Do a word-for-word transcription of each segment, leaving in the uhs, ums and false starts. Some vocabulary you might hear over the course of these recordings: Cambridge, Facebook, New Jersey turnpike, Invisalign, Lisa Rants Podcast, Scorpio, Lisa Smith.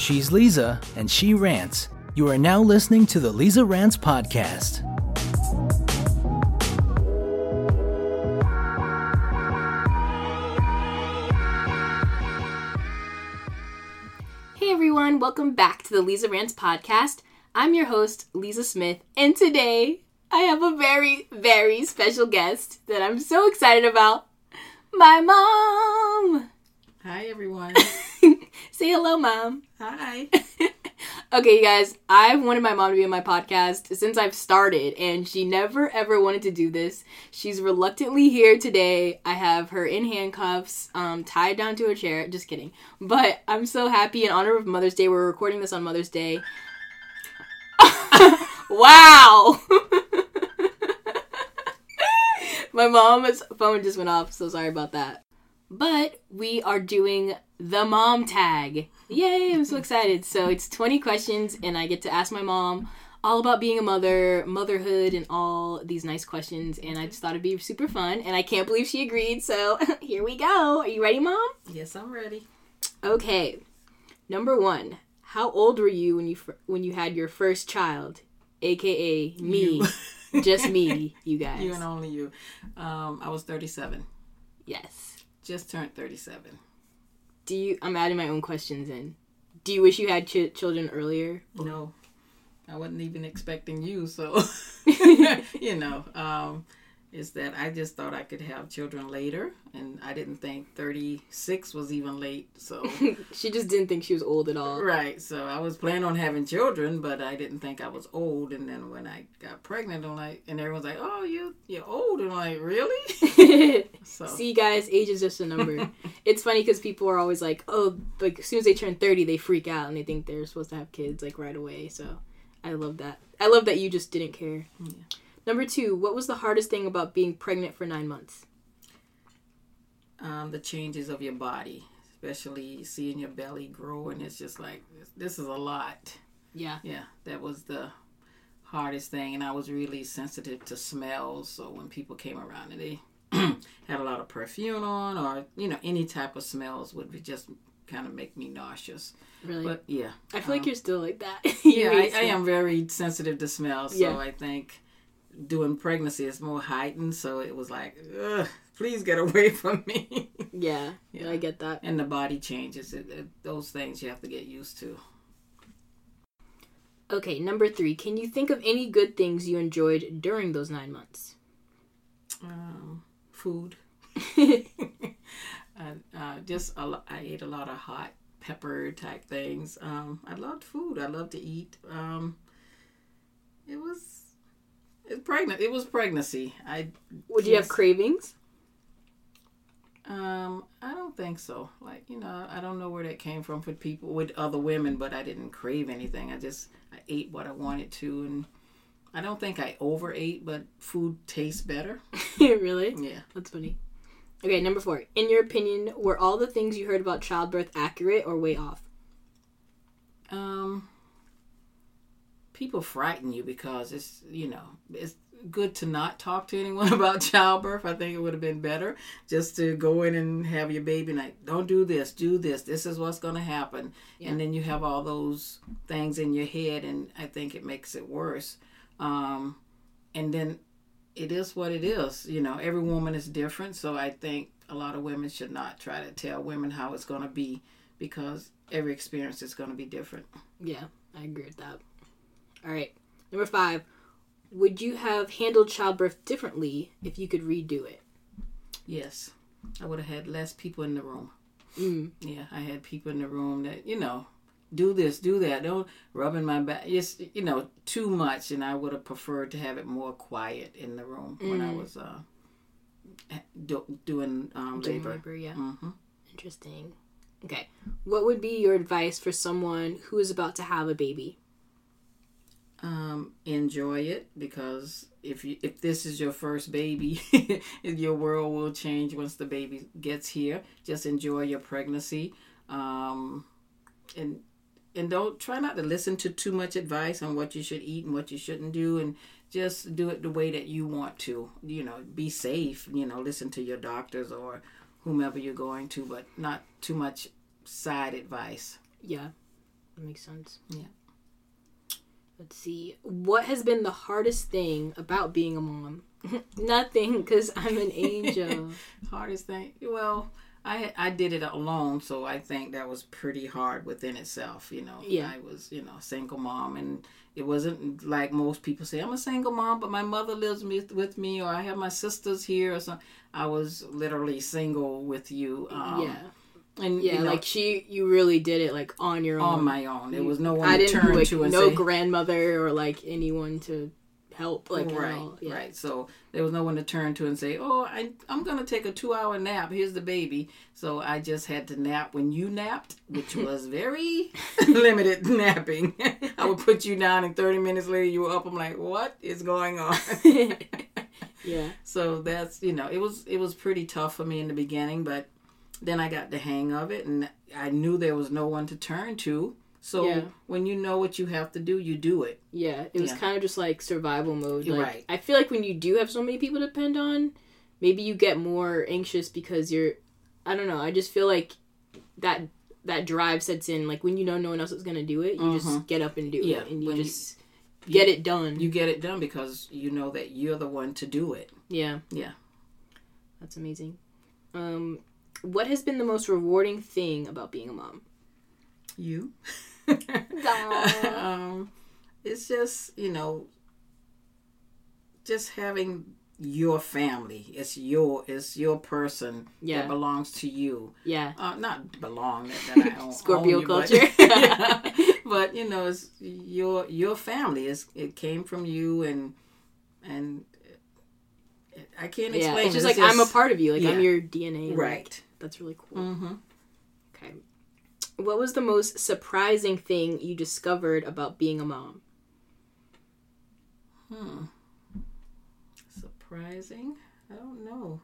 She's Lisa, and she rants. You are now listening to the Lisa Rants Podcast. Hey everyone, welcome back to the Lisa Rants Podcast. I'm your host, Lisa Smith, and today I have a very, very special guest that I'm so excited about. My mom! Hi, everyone. Say hello, Mom. Hi. Okay, you guys, I've wanted my mom to be on my podcast since I've started, and she never, ever wanted to do this. She's reluctantly here today. I have her in handcuffs, um, tied down to a chair. Just kidding. But I'm so happy. In honor of Mother's Day, we're recording this on Mother's Day. Wow! My mom's phone just went off, so sorry about that. But we are doing the mom tag. Yay, I'm so excited. So it's twenty questions, and I get to ask my mom all about being a mother, motherhood, and all these nice questions. And I just thought it'd be super fun, and I can't believe she agreed. So here we go. Are you ready, Mom? Yes, I'm ready. Okay. Number one, how old were you when you when you had your first child? A K A me. Just me, you guys. You and only you. Um, I was thirty-seven. Yes. Just turned thirty-seven. Do you? I'm adding my own questions in. Do you wish you had ch- children earlier? No. I wasn't even expecting you, so. you know, um, it's that I just thought I could have children later, and I didn't think thirty-six was even late, so. She just didn't think she was old at all. Right, so I was planning on having children, but I didn't think I was old, and then when I got pregnant, I'm like, and everyone's like, oh, you, you're old, and I'm like, really? So. See, guys, age is just a number. It's funny because people are always like, oh, like, as soon as they turn thirty, they freak out, and they think they're supposed to have kids, like, right away, so I love that. I love that you just didn't care. Yeah. Number two, what was the hardest thing about being pregnant for nine months? Um, the changes of your body, especially seeing your belly grow, and it's just like, this is a lot. Yeah. Yeah, that was the hardest thing, and I was really sensitive to smells, so when people came around and they had a lot of perfume on, or, you know, any type of smells would just kind of make me nauseous. Really? But, yeah. I feel um, like you're still like that. Yeah, I, I am very sensitive to smells, so yeah. I think doing pregnancy is more heightened, so it was like, ugh, please get away from me. Yeah, yeah, I get that. And the body changes. It, it, those things you have to get used to. Okay, number three. Can you think of any good things you enjoyed during those nine months? Um, food. I, uh, just a lot, I ate a lot of hot pepper type things. Um, I loved food. I loved to eat. Um, it was... It's pregnant. It was pregnancy. I would you have cravings? Um, I don't think so. Like, you know, I don't know where that came from for people with other women, but I didn't crave anything. I just I ate what I wanted to, and I don't think I overate, but food tastes better. Really? Yeah. That's funny. Okay, number four. In your opinion, were all the things you heard about childbirth accurate or way off? Um. People frighten you because it's, you know, it's good to not talk to anyone about childbirth. I think it would have been better just to go in and have your baby and like, don't do this, do this. This is what's going to happen. Yeah. And then you have all those things in your head, and I think it makes it worse. Um, and then it is what it is. You know, every woman is different. So I think a lot of women should not try to tell women how it's going to be because every experience is going to be different. Yeah, I agree with that. All right. Number five, would you have handled childbirth differently if you could redo it? Yes. I would have had less people in the room. Mm. Yeah, I had people in the room that, you know, do this, do that. Don't rub in my back. It's, you know, too much. And I would have preferred to have it more quiet in the room mm. when I was uh, do, doing um, labor. Doing labor, yeah. Mm-hmm. Interesting. Okay. What would be your advice for someone who is about to have a baby? Um, enjoy it, because if you, if this is your first baby, your world will change once the baby gets here. Just enjoy your pregnancy. Um, and, and don't try not to listen to too much advice on what you should eat and what you shouldn't do. And just do it the way that you want to, you know, be safe, you know, listen to your doctors or whomever you're going to, but not too much side advice. Yeah. That makes sense. Yeah. Let's see. What has been the hardest thing about being a mom? Nothing, because I'm an angel. Hardest thing? Well, I I did it alone, so I think that was pretty hard within itself, you know. Yeah. I was, you know, a single mom, and it wasn't like most people say, I'm a single mom, but my mother lives with me, or I have my sisters here, or something. I was literally single with you. Um, yeah. And, yeah, you know, like she, you really did it like on your own. On my own. There was no one I to turn like, to and no say, grandmother or like anyone to help. Like right, all. Yeah. Right. So there was no one to turn to and say, oh, I, I'm going to take a two hour nap. Here's the baby. So I just had to nap when you napped, which was very limited napping. I would put you down and thirty minutes later you were up. I'm like, what is going on? Yeah. So that's, you know, it was, it was pretty tough for me in the beginning, but then I got the hang of it, and I knew there was no one to turn to. So yeah. When you know what you have to do, you do it. Yeah, it was yeah. kind of just like survival mode. Like, right. I feel like when you do have so many people to depend on, maybe you get more anxious because you're, I don't know, I just feel like that that drive sets in. Like when you know no one else is going to do it, you mm-hmm. just get up and do yeah. it. And you when just you, get it done. You get it done because you know that you're the one to do it. Yeah. Yeah. That's amazing. Um... What has been the most rewarding thing about being a mom? You. um, it's just, you know, just having your family. It's your, it's your person yeah. that belongs to you. Yeah. Uh, not belong that, that I own. Scorpio own you, culture. But, yeah. But you know, it's your your family. It's, it came from you, and and I can't explain. Yeah, it's just it's like just, I'm a part of you. Like yeah. I'm your D N A. Right. Like, that's really cool. Mm-hmm. Okay. What was the most surprising thing you discovered about being a mom? Hmm. Surprising? I don't know.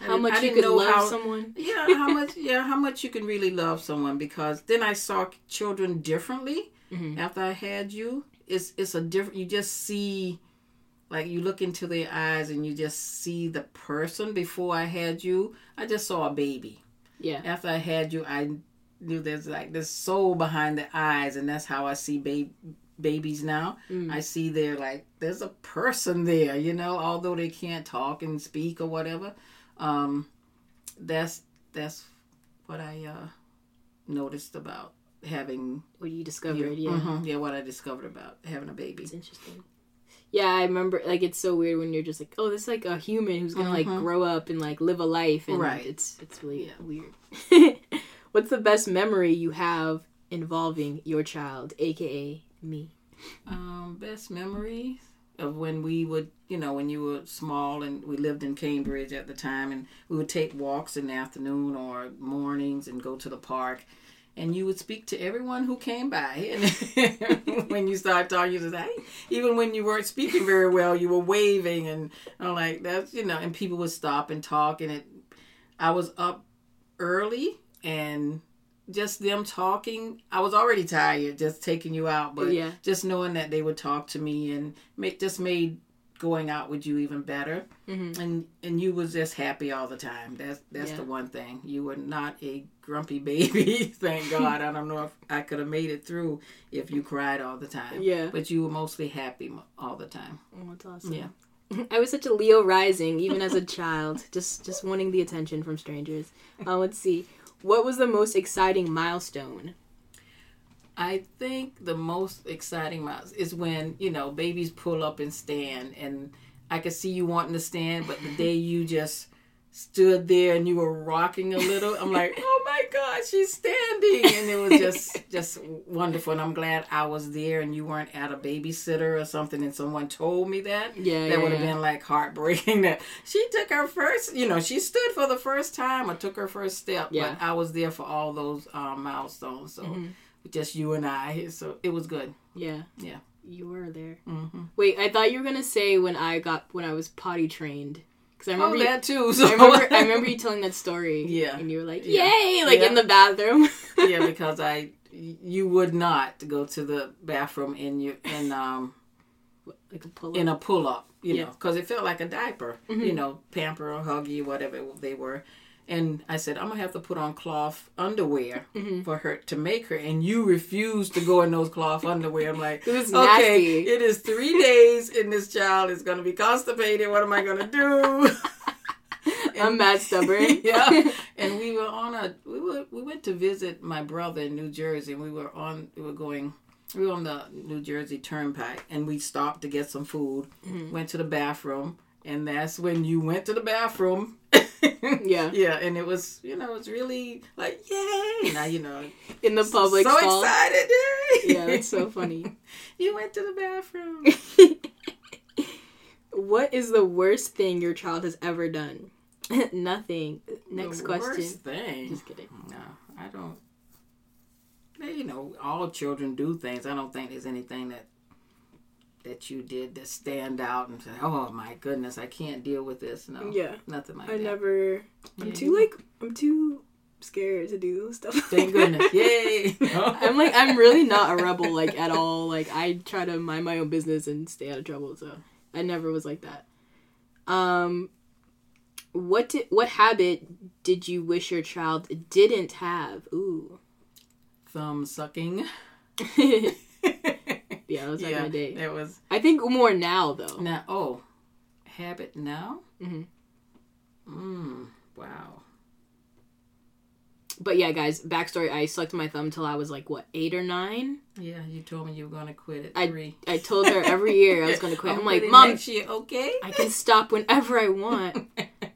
How much you could love how, someone? Yeah, how much yeah, how much you can really love someone, because then I saw children differently mm-hmm. after I had you. It's it's a different, you just see, like you look into their eyes and you just see the person. Before I had you, I just saw a baby. Yeah. After I had you, I knew there's like this soul behind the eyes, and that's how I see baby babies now. Mm. I see they're like, there's a person there, you know, although they can't talk and speak or whatever. Um, that's, that's what I uh, noticed about. Having what you discovered you, yeah mm-hmm, yeah what I discovered about having a baby. It's interesting. Yeah, I remember, like, it's so weird when you're just like, oh, this is like a human who's gonna mm-hmm. like grow up and like live a life, and right. it's it's really yeah. weird. What's the best memory you have involving your child, aka me? Um best memory of when we would, you know, when you were small and we lived in Cambridge at the time, and we would take walks in the afternoon or mornings and go to the park. And you would speak to everyone who came by. And when you started talking, you just like, hey. Even when you weren't speaking very well, you were waving. And I'm like, that's, you know, and people would stop and talk. And it, I was up early, and just them talking, I was already tired just taking you out. But yeah. just knowing that they would talk to me and make, just made going out with you even better. Mm-hmm. And and you was just happy all the time. That's that's yeah. the one thing. You were not a grumpy baby, thank God. I don't know if I could have made it through if you cried all the time. Yeah. But you were mostly happy all the time. Oh, that's awesome. Yeah. I was such a Leo rising, even as a child, just just wanting the attention from strangers. Uh, let's see. What was the most exciting milestone? I think the most exciting miles is when, you know, babies pull up and stand, and I could see you wanting to stand, but the day you just stood there and you were rocking a little, I'm like, oh my God, she's standing. And it was just, just wonderful. And I'm glad I was there and you weren't at a babysitter or something and someone told me that. Yeah, That yeah, would have yeah. been like heartbreaking that she took her first, you know, she stood for the first time or took her first step. Yeah. But I was there for all those um, milestones. So. Mm-hmm. Just you and I, so it was good. Yeah, yeah, you were there. Mm-hmm. Wait, I thought you were gonna say when I got when I was potty trained, because I remember oh, that too. So. I remember I remember you telling that story. Yeah, and you were like, "Yay!" Yeah. Like yeah. in the bathroom. Yeah, because I you would not go to the bathroom in your in um like a pull-up. in a pull up, you yeah. know, because it felt like a diaper, mm-hmm. you know, pamper or huggy, whatever they were. And I said, I'm going to have to put on cloth underwear mm-hmm. for her to make her. And you refuse to go in those cloth underwear. I'm like, it was okay, nasty. It is three days and this child is going to be constipated. What am I going to do? And, I'm mad stubborn. Yeah. And we were on a, we were, we went to visit my brother in New Jersey. And we were on, we were going, we were on the New Jersey turnpike. And we stopped to get some food, mm-hmm. went to the bathroom. And that's when you went to the bathroom. Yeah. Yeah. And it was, you know, it's really like, yay. Now, you know. In the public. So stall. Excited. Yay. Yeah, that's so funny. You went to the bathroom. What is the worst thing your child has ever done? Nothing. Next the question. Worst thing. Just kidding. No, I don't. You know, all children do things. I don't think there's anything that that you did that stand out and say, oh my goodness, I can't deal with this. No. Yeah. Nothing like I that. I never, I'm yeah. too like, I'm too scared to do stuff. Thank goodness. Yay. No. I'm like, I'm really not a rebel, like at all. Like I try to mind my own business and stay out of trouble. So I never was like that. Um, what did, what habit did you wish your child didn't have? Ooh. Thumb sucking. Yeah, that was like yeah, my day. It was. I think more now though. Now, oh, habit now. Mhm. Mm. Wow. But yeah, guys. Backstory: I sucked my thumb till I was like what, eight or nine. Yeah, you told me you were gonna quit at three. I, I told her every year I was gonna quit. I'm, I'm like, Mom, next year, okay? I can stop whenever I want.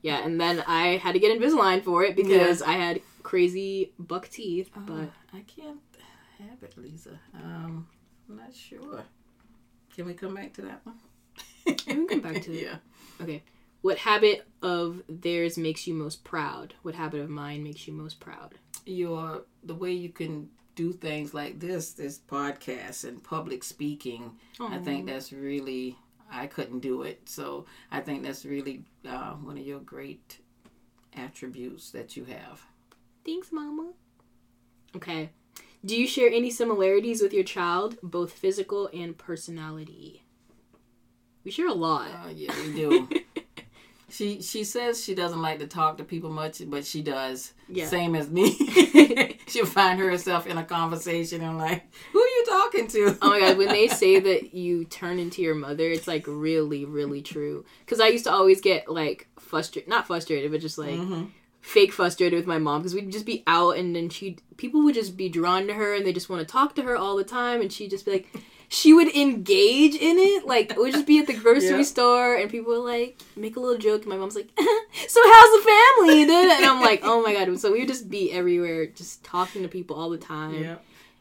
Yeah, and then I had to get Invisalign for it because yeah. I had crazy buck teeth. Oh, but I can't have it, Lisa. Um. I'm not sure. Can we come back to that one? Can we come back to it? Yeah. Okay. What habit of theirs makes you most proud? What habit of mine makes you most proud? Your the way you can do things like this, this podcast and public speaking. Aww. I think that's really, I couldn't do it. So I think that's really uh, one of your great attributes that you have. Thanks, Mama. Okay. Do you share any similarities with your child, both physical and personality? We share a lot. Oh, uh, yeah, we do. she she says she doesn't like to talk to people much, but she does. Yeah. Same as me. She'll find herself in a conversation and like, who are you talking to? Oh, my God. When they say that you turn into your mother, it's like really, really true. Because I used to always get like frustrated, not frustrated, but just like... Mm-hmm. Fake frustrated with my mom because we'd just be out and then she people would just be drawn to her and they just want to talk to her all the time and she'd just be like she would engage in it like we'd just be at the grocery yeah. store and people would like make a little joke and my mom's like so how's the family and I'm like oh my God so we would just be everywhere just talking to people all the time yeah.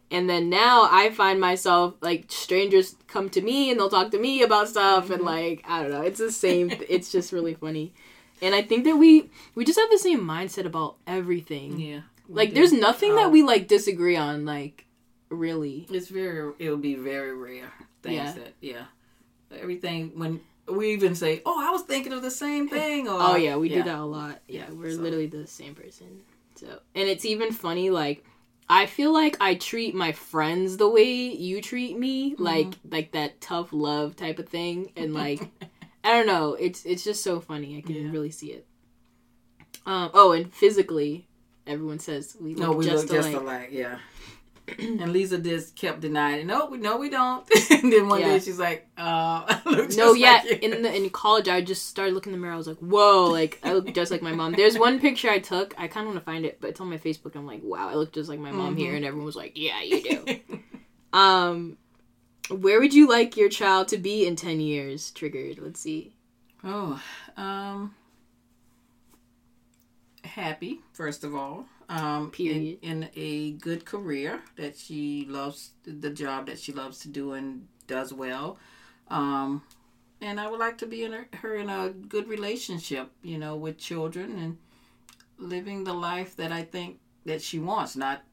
And then now I find myself like strangers come to me and they'll talk to me about stuff mm-hmm. and like I don't know it's the same it's just really funny. And I think that we, we just have the same mindset about everything. Yeah. Like, do. There's nothing oh. that we, like, disagree on, like, really. It's very, it'll be very rare things yeah. that, yeah. Everything, when we even say, oh, I was thinking of the same thing. Or, oh, yeah, we yeah. do that a lot. Yeah, yeah we're so. Literally the same person. So, and it's even funny, like, I feel like I treat my friends the way you treat me. Mm-hmm. Like, like that tough love type of thing. And, like... I don't know. It's it's just so funny. I can yeah. really see it. Um, oh, and physically, everyone says we look no, we just look alike. Just alike. Yeah. And Lisa just kept denying. No, we no we don't. And then one yeah. day she's like, uh, I look just no, yeah. Like you. In the in college, I just started looking in the mirror. I was like, whoa, like I look just like my mom. There's one picture I took. I kind of want to find it, but it's on my Facebook. I'm like, wow, I look just like my mom mm-hmm. here, and everyone was like, yeah, you do. um. Where would you like your child to be in ten years? Triggered. Let's see. Oh, um, happy, first of all. Um, Period. In, in a good career that she loves, the job that she loves to do and does well. Um, and I would like to be in her, her in a good relationship, you know, with children and living the life that I think that she wants, not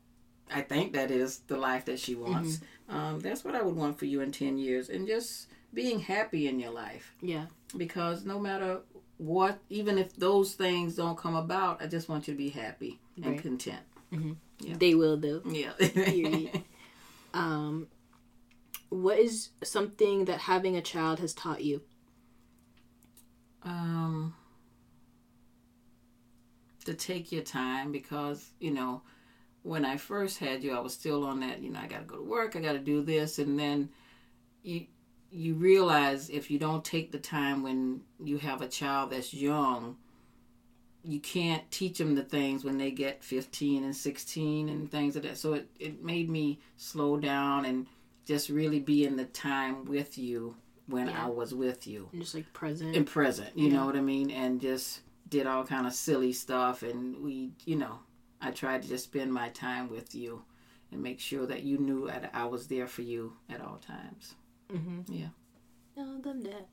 I think that is the life that she wants. Mm-hmm. Um, that's what I would want for you in ten years. And just being happy in your life. Yeah. Because no matter what, even if those things don't come about, I just want you to be happy right. and content. Mm-hmm. Yeah. They will, though. Yeah. um, what is something that having a child has taught you? Um, to take your time because, you know, when I first had you, I was still on that, you know, I got to go to work, I got to do this. And then you you realize if you don't take the time when you have a child that's young, you can't teach them the things when they get fifteen and sixteen and things like that. So it, it made me slow down and just really be in the time with you when yeah. I was with you. And just like present. And present, you yeah. know what I mean? And just did all kind of silly stuff. And we, you know. I tried to just spend my time with you and make sure that you knew that I was there for you at all times. Mm-hmm. Yeah. No, them that.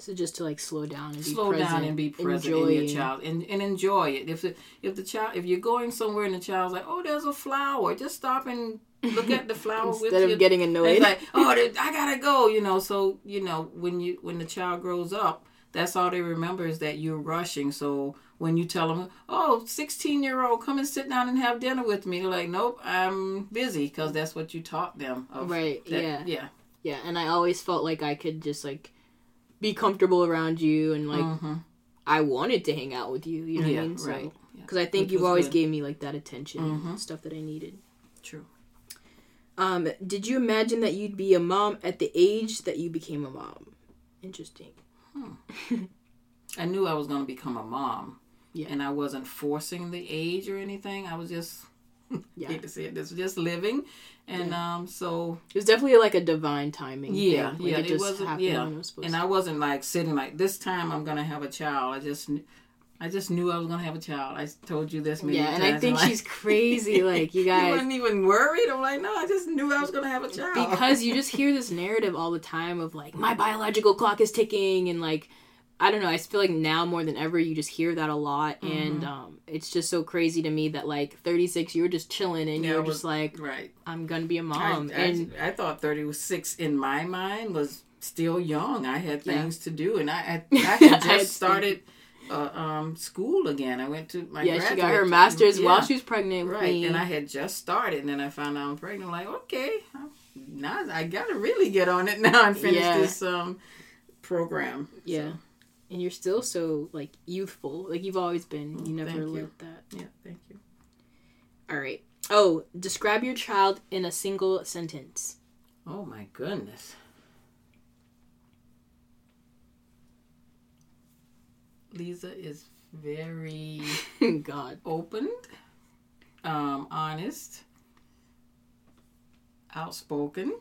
So just to like slow down and slow be present. Slow down and be present enjoy. in your child and, and enjoy it. If the, if the child, if you're going somewhere and the child's like, oh, there's a flower, just stop and look at the flower with you. Instead of getting annoyed. It's like, oh, I gotta go, you know. So, you know, when you when the child grows up, that's all they remember is that you're rushing. So when you tell them, oh, sixteen-year-old, come and sit down and have dinner with me. They're like, nope, I'm busy because that's what you taught them. Of right, that, yeah. Yeah. Yeah, and I always felt like I could just, like, be comfortable around you and, like, mm-hmm. I wanted to hang out with you. You know yeah, what I mean? So, right. Because yeah. I think Which you've always good. gave me, like, that attention mm-hmm. and stuff that I needed. True. Um, did you imagine that you'd be a mom at the age that you became a mom? Interesting. Hmm. I knew I was going to become a mom, yeah. and I wasn't forcing the age or anything. I was just, yeah. I hate to say it, this was just living, and yeah. um, so it was definitely like a divine timing. Yeah, thing. Like yeah, it, it just happened yeah. when it was supposed to. And I wasn't like sitting like this time I'm going to have a child. I just, I just knew I was going to have a child. I told you this many yeah, times. Yeah, and I think I'm she's like, crazy. Like you guys, you weren't even worried. I'm like, no, I just knew I was going to have a child because you just hear this narrative all the time of like my biological clock is ticking and like. I don't know, I feel like now more than ever, you just hear that a lot, mm-hmm. and um, it's just so crazy to me that, like, thirty-six, you were just chilling, and yeah, you were was, just like, right. I'm going to be a mom. I, and I, I thought thirty-six, in my mind, was still young. I had things yeah. to do, and I, I, I had just I started uh, um, school again. I went to my Yeah, graduate. She got her master's yeah. while she was pregnant right. with me. And I had just started, and then I found out I'm pregnant. I'm like, okay, now I got to really get on it now and finish yeah. this um, program. Yeah. So. And you're still so, like, youthful. Like, you've always been. You never lived that. Yeah, thank you. All right. Oh, describe your child in a single sentence. Oh, my goodness. Lisa is very... God. Open, um, honest, outspoken.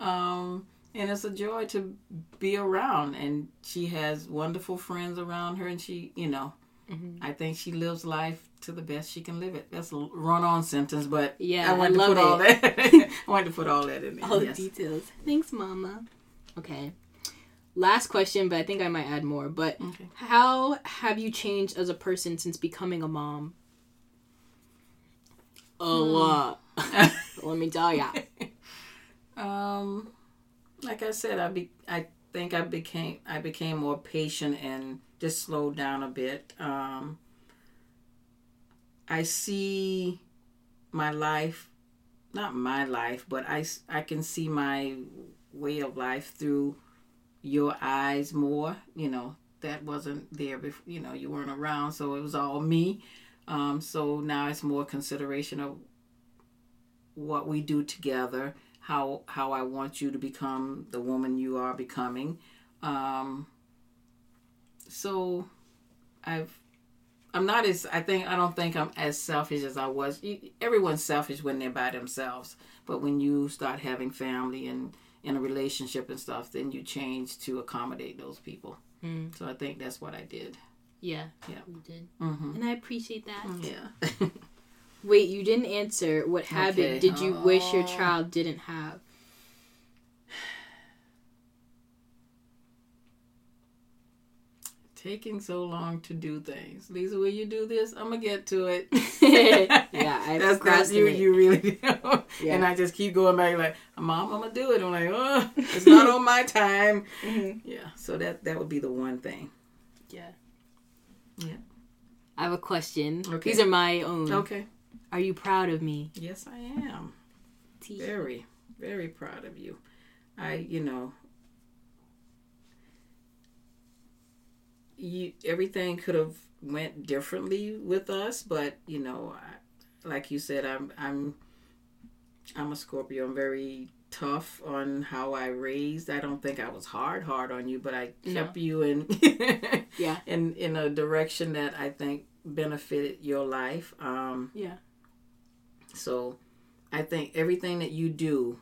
um... And it's a joy to be around, and she has wonderful friends around her, and she, you know, mm-hmm. I think she lives life to the best she can live it. That's a run-on sentence, but yeah, I wanted I to put it. all that. I wanted to put all that in there. All yes. the details. Thanks, Mama. Okay. Last question, but I think I might add more. But okay. How have you changed as a person since becoming a mom? A mm. lot. Let me tell ya. um. Like I said, I be I think I became I became more patient and just slowed down a bit. Um, I see my life, not my life, but I, I can see my way of life through your eyes more. You know, that wasn't there before. You know, you weren't around, so it was all me. Um, so now it's more consideration of what we do together. How how I want you to become the woman you are becoming, um, so I've I'm not as I think I don't think I'm as selfish as I was. Everyone's selfish when they're by themselves, but when you start having family and in a relationship and stuff, then you change to accommodate those people. Mm. So I think that's what I did. Yeah, yeah, you did, mm-hmm. and I appreciate that. Yeah. Wait, you didn't answer. What habit okay. did you uh, wish your child didn't have? Taking so long to do things. Lisa, will you do this? I'm going to get to it. yeah, I That's not you. You really do. yeah. And I just keep going back like, Mom, I'm going to do it. I'm like, oh, it's not on my time. Mm-hmm. Yeah, so that, that would be the one thing. Yeah. Yeah. I have a question. Okay. These are my own. Okay. Are you proud of me? Yes, I am. T. Very, very proud of you. I, you know, you, everything could have went differently with us, but you know, I, like you said, I'm I'm I'm a Scorpio. I'm very tough on how I raised. I don't think I was hard hard on you, but I kept no. you in yeah in in a direction that I think benefited your life. Um, yeah. So, I think everything that you do,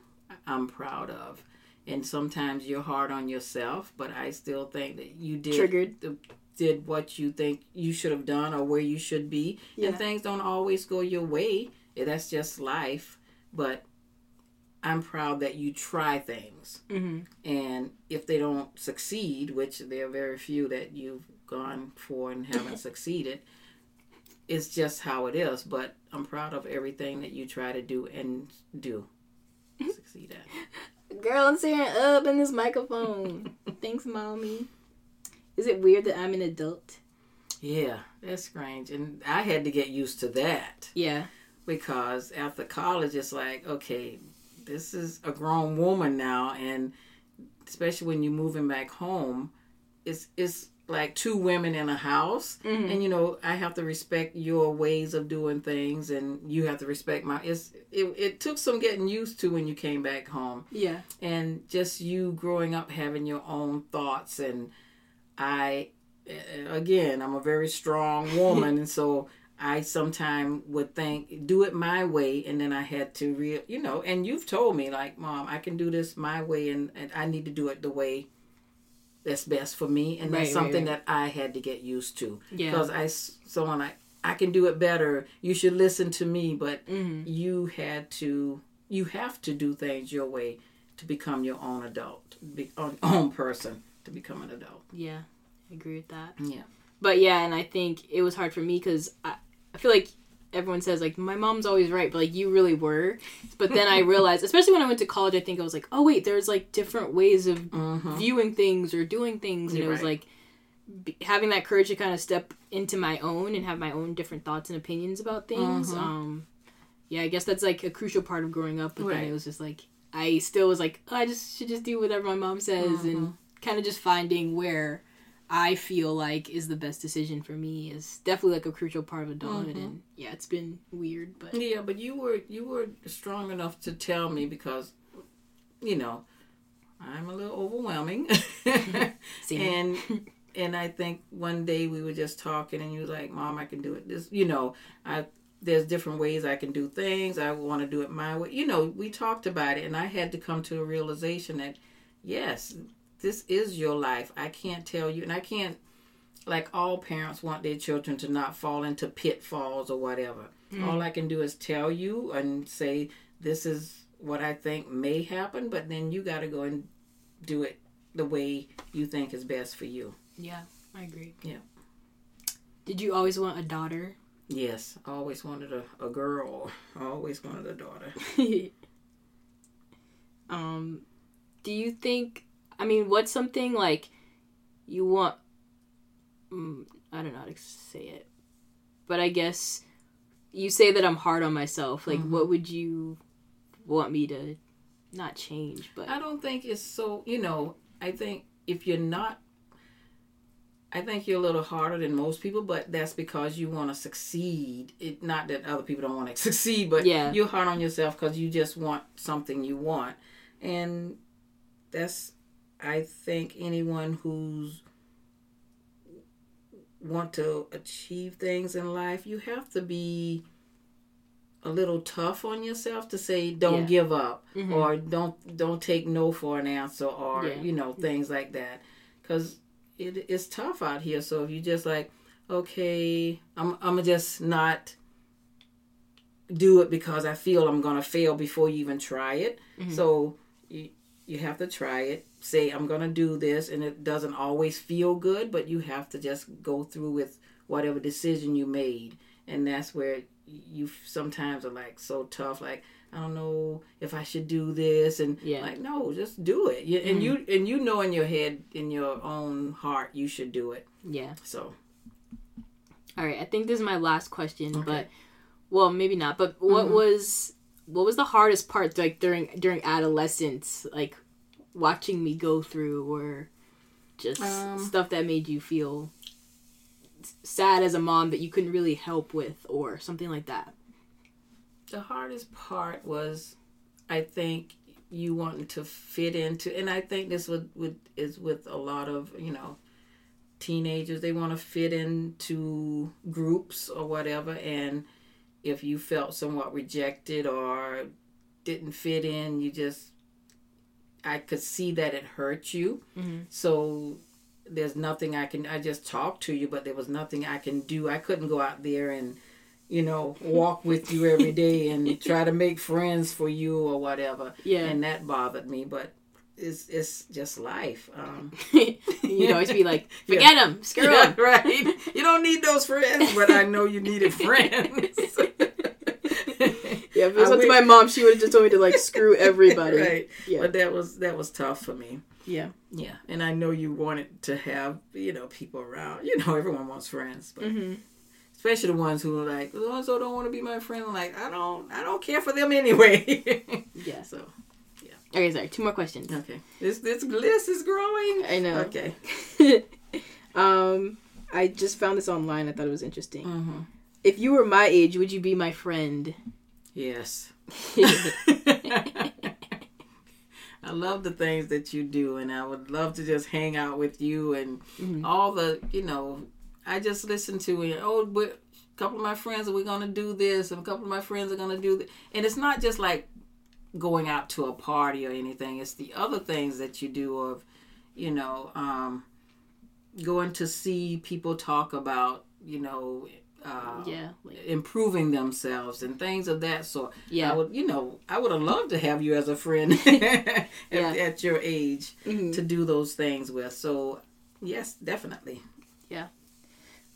I'm proud of. And sometimes you're hard on yourself, but I still think that you did Triggered. The, did what you think you should have done or where you should be. Yeah. And things don't always go your way. That's just life. But I'm proud that you try things. Mm-hmm. And if they don't succeed, which there are very few that you've gone for and haven't succeeded, it's just how it is. But I'm proud of everything that you try to do and do succeed at. Girl, I'm tearing up in this microphone. Thanks, Mommy. Is it weird that I'm an adult? Yeah, that's strange. And I had to get used to that. Yeah. Because after college, it's like, okay, this is a grown woman now. And especially when you're moving back home, it's it's like two women in a house. Mm-hmm. And, you know, I have to respect your ways of doing things. And you have to respect my... It's, it, it took some getting used to when you came back home. Yeah. And just you growing up, having your own thoughts. And I, again, I'm a very strong woman. And so I sometimes would think, do it my way. And then I had to, re- you know, and you've told me, like, Mom, I can do this my way. And, and I need to do it the way that's best for me, and right, that's something right, right. that I had to get used to. Yeah. Because I, so I'm like, I can do it better. You should listen to me, but mm-hmm. you had to, you have to do things your way to become your own adult, be, own, own person to become an adult. Yeah, I agree with that. Yeah, but yeah, and I think it was hard for me because I, I feel like everyone says like my mom's always right, but like you really were. But then I realized, especially when I went to college, I think I was like, oh wait, there's like different ways of mm-hmm. viewing things or doing things, and You're it was right. like b- having that courage to kind of step into my own and have my own different thoughts and opinions about things. Mm-hmm. Um, yeah, I guess that's like a crucial part of growing up. But right. then it was just like I still was like, oh, I just should just do whatever my mom says, mm-hmm. and kind of just finding where I feel like is the best decision for me is definitely like a crucial part of adulthood. Mm-hmm. And yeah, it's been weird, but yeah, but you were you were strong enough to tell me because, you know, I'm a little overwhelming, and and I think one day we were just talking and you were like, Mom, I can do it. This, you know, I there's different ways I can do things. I want to do it my way. You know, we talked about it, and I had to come to a realization that yes. This is your life. I can't tell you. And I can't, like all parents want their children to not fall into pitfalls or whatever. Mm. All I can do is tell you and say, this is what I think may happen. But then you got to go and do it the way you think is best for you. Yeah, I agree. Yeah. Did you always want a daughter? Yes. I always wanted a, a girl. I always wanted a daughter. um, do you think... I mean, what's something, like, you want, mm, I don't know how to say it, but I guess you say that I'm hard on myself. Like, mm-hmm. what would you want me to not change? But I don't think it's so, you know, I think if you're not, I think you're a little harder than most people, but that's because you want to succeed. It, not that other people don't want to succeed, but yeah. you're hard on yourself because you just want something you want. And that's... I think anyone who's want to achieve things in life, you have to be a little tough on yourself to say, don't yeah. give up mm-hmm. or don't, don't take no for an answer or, yeah. you know, things like that. 'Cause it, it's tough out here. So if you just like, okay, I'm, I'm just not do it because I feel I'm going to fail before you even try it. Mm-hmm. So you, you have to try it. Say, I'm going to do this, and it doesn't always feel good, but you have to just go through with whatever decision you made. And that's where you sometimes are, like, so tough, like, I don't know if I should do this. And, yeah. like, no, just do it. You, mm-hmm. And you and you know in your head, in your own heart, you should do it. Yeah. So. All right. I think this is my last question, okay. but, well, maybe not. But what mm-hmm. was what was the hardest part, like, during during adolescence, like, watching me go through or just um, stuff that made you feel sad as a mom that you couldn't really help with or something like that? The hardest part was, I think, you wanting to fit into, and I think this would, would is with a lot of, you know, teenagers, they want to fit into groups or whatever, and if you felt somewhat rejected or didn't fit in, you just, I could see that it hurt you. Mm-hmm. So there's nothing I can, I just talked to you, but there was nothing I can do. I couldn't go out there and, you know, walk with you every day and try to make friends for you or whatever. Yeah. And that bothered me, but it's it's just life. Um, You'd always be like, forget them, yeah. screw them. Yeah, right. You don't need those friends, but I know you needed friends. Yeah, if it was I up would... to my mom, she would have just told me to, like, screw everybody. Right. Yeah. But that was that was tough for me. Yeah. Yeah. And I know you wanted to have, you know, people around. You know, everyone wants friends. But mm-hmm. Especially the ones who are like, oh, so don't want to be my friend. I'm like, I don't, I don't care for them anyway. Yeah. So, yeah. Okay, sorry. Two more questions. Okay. This, this list is growing. I know. Okay. um, I just found this online. I thought it was interesting. Mm-hmm. If you were my age, would you be my friend? Yes. I love the things that you do, and I would love to just hang out with you and mm-hmm. all the, you know, I just listen to it. Oh, we're, a couple of my friends are we're going to do this, and a couple of my friends are going to do this. And it's not just like going out to a party or anything. It's the other things that you do of, you know, um, going to see people talk about, you know, Uh, yeah, like, improving themselves and things of that sort. Yeah, I would, you know, I would have loved to have you as a friend at, yeah. at your age mm-hmm. to do those things with. So, yes, definitely. Yeah.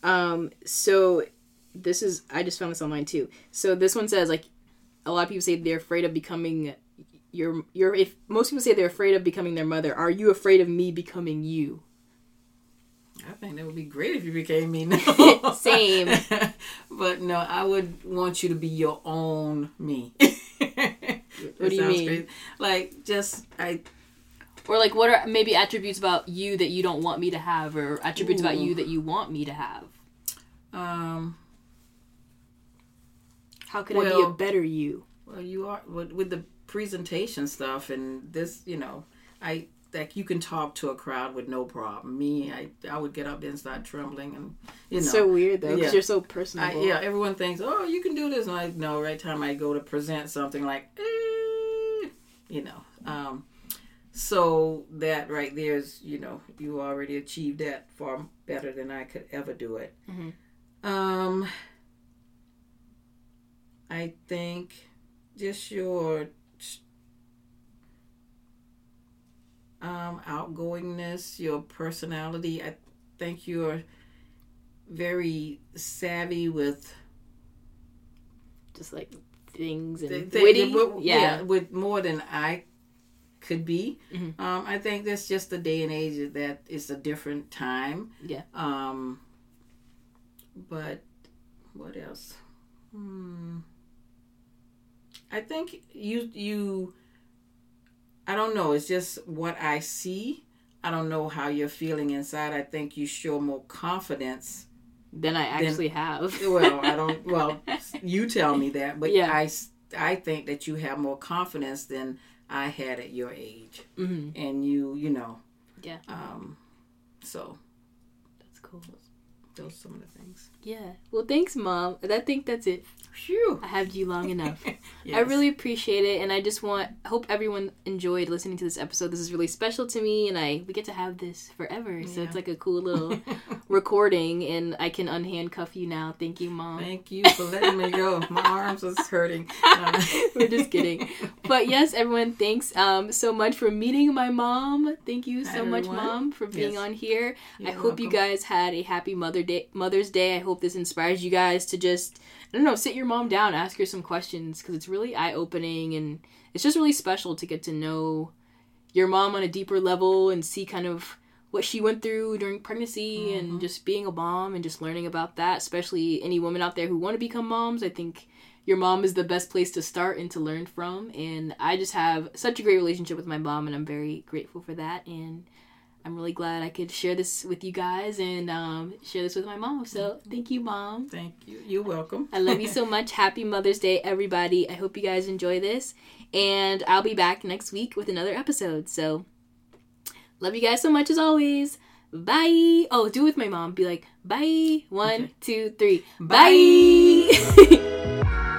Um. So, this is I just found this online too. So this one says, like, a lot of people say they're afraid of becoming your your. If most people say they're afraid of becoming their mother, are you afraid of me becoming you? I think that would be great if you became me now. Same. But no, I would want you to be your own me. What do you mean? Crazy. Like, just, I... Or, like, what are maybe attributes about you that you don't want me to have, or attributes Ooh. about you that you want me to have? Um. How could well, I be a better you? Well, you are... With, with the presentation stuff and this, you know, I... Like, you can talk to a crowd with no problem. Me, I I would get up there and start trembling. And, you know. It's so weird, though, because yeah. you're so personable. I, yeah, everyone thinks, oh, you can do this. And I know, right time I go to present something, like, eh, you know. Um, so that right there is, you know, you already achieved that far better than I could ever do it. Mm-hmm. Um, I think just your... Um, outgoingness, your personality. I think you're very savvy with just like things and th- witty. Th- yeah. yeah, with more than I could be. Mm-hmm. Um, I think that's just the day and age that it's a different time. Yeah. Um, but what else? Hmm. I think you you. I don't know. It's just what I see. I don't know how you're feeling inside. I think you show more confidence than I actually than, have. Well, I don't. Well, you tell me that, but yeah. I, I think that you have more confidence than I had at your age, mm-hmm. and you, you know, yeah. Um, so that's cool. Those are some of the things. Yeah. Well, thanks, Mom. I think that's it. Phew. I have you long enough. Yes. I really appreciate it, and I just want hope everyone enjoyed listening to this episode. This is really special to me, and I we get to have this forever, so yeah. it's like a cool little recording, and I can unhandcuff you now. Thank you, Mom. Thank you for letting me go. My arms was hurting. Um. We're just kidding. But yes, everyone, thanks um, so much for meeting my mom. Thank you so Hi, much, everyone. Mom, for being yes. on here. You're I hope welcome. You guys had a happy Mother Day, Mother's Day. I hope this inspires you guys to just, I don't know, sit your mom down, ask her some questions, because it's really eye-opening, and it's just really special to get to know your mom on a deeper level and see kind of what she went through during pregnancy mm-hmm. and just being a mom and just learning about that, especially any women out there who want to become moms. I think your mom is the best place to start and to learn from, and I just have such a great relationship with my mom, and I'm very grateful for that, and I'm really glad I could share this with you guys and um, share this with my mom. So thank you, Mom. Thank you. You're welcome. I love you so much. Happy Mother's Day, everybody. I hope you guys enjoy this. And I'll be back next week with another episode. So love you guys so much as always. Bye. Oh, do it with my mom. Be like, bye. One, okay. two, three. Bye. Bye.